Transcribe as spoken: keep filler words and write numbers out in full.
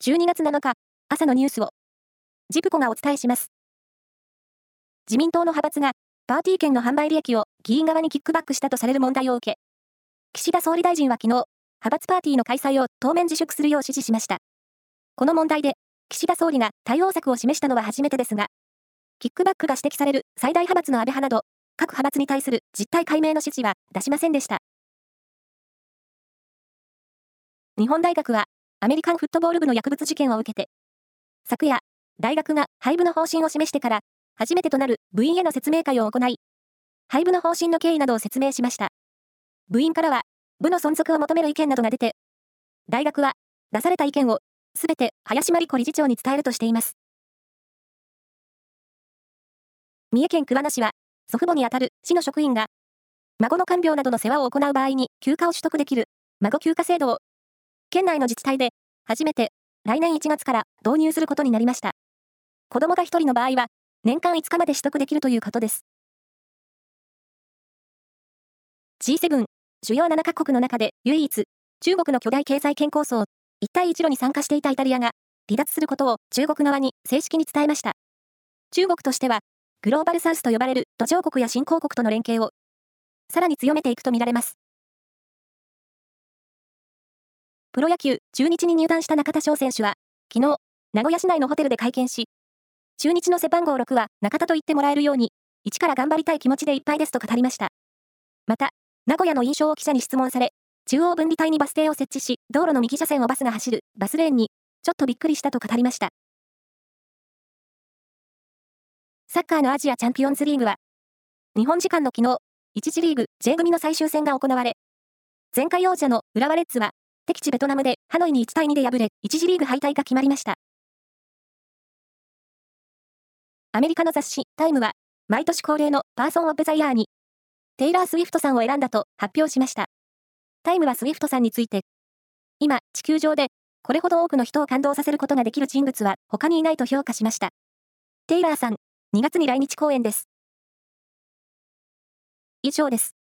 じゅうにがつなのか、朝のニュースを、ジプコがお伝えします。自民党の派閥が、パーティー券の販売利益を議員側にキックバックしたとされる問題を受け、岸田総理大臣は昨日、派閥パーティーの開催を当面自粛するよう指示しました。この問題で、岸田総理が対応策を示したのは初めてですが、キックバックが指摘される最大派閥の安倍派など、各派閥に対する実態解明の指示は出しませんでした。日本大学は、アメリカンフットボール部の薬物事件を受けて、昨夜、大学が廃部の方針を示してから、初めてとなる部員への説明会を行い、廃部の方針の経緯などを説明しました。部員からは、部の存続を求める意見などが出て、大学は、出された意見を、すべて林真理子理事長に伝えるとしています。三重県桑名市は、祖父母にあたる市の職員が、孫の看病などの世話を行う場合に休暇を取得できる、孫休暇制度を、県内の自治体で、初めて来年いちがつから導入することになりました。子供がひとりの場合は、年間いつかまで取得できるということです。ジーセブン、主要ななかこくの中で唯一、中国の巨大経済圏構想、一帯一路に参加していたイタリアが、離脱することを中国側に正式に伝えました。中国としては、グローバルサウスと呼ばれる途上国や新興国との連携を、さらに強めていくとみられます。プロ野球、中日に入団した中田翔選手は、昨日、名古屋市内のホテルで会見し、中日の背番号ろくは中田と言ってもらえるように、一から頑張りたい気持ちでいっぱいですと語りました。また、名古屋の印象を記者に質問され、中央分離帯にバス停を設置し、道路の右車線をバスが走るバスレーンに、ちょっとびっくりしたと語りました。サッカーのアジアチャンピオンズリーグは、日本時間の昨日、いち次リーグ ジェイ 組の最終戦が行われ、前回王者の浦和レッズは、敵地ベトナムでハノイにいちたいにで敗れ、いち次リーグ敗退が決まりました。アメリカの雑誌タイムは、毎年恒例のパーソン・オブ・ザ・イヤーに、テイラー・スウィフトさんを選んだと発表しました。タイムはスウィフトさんについて、今、地球上で、これほど多くの人を感動させることができる人物は他にいないと評価しました。テイラーさん、にがつに来日公演です。以上です。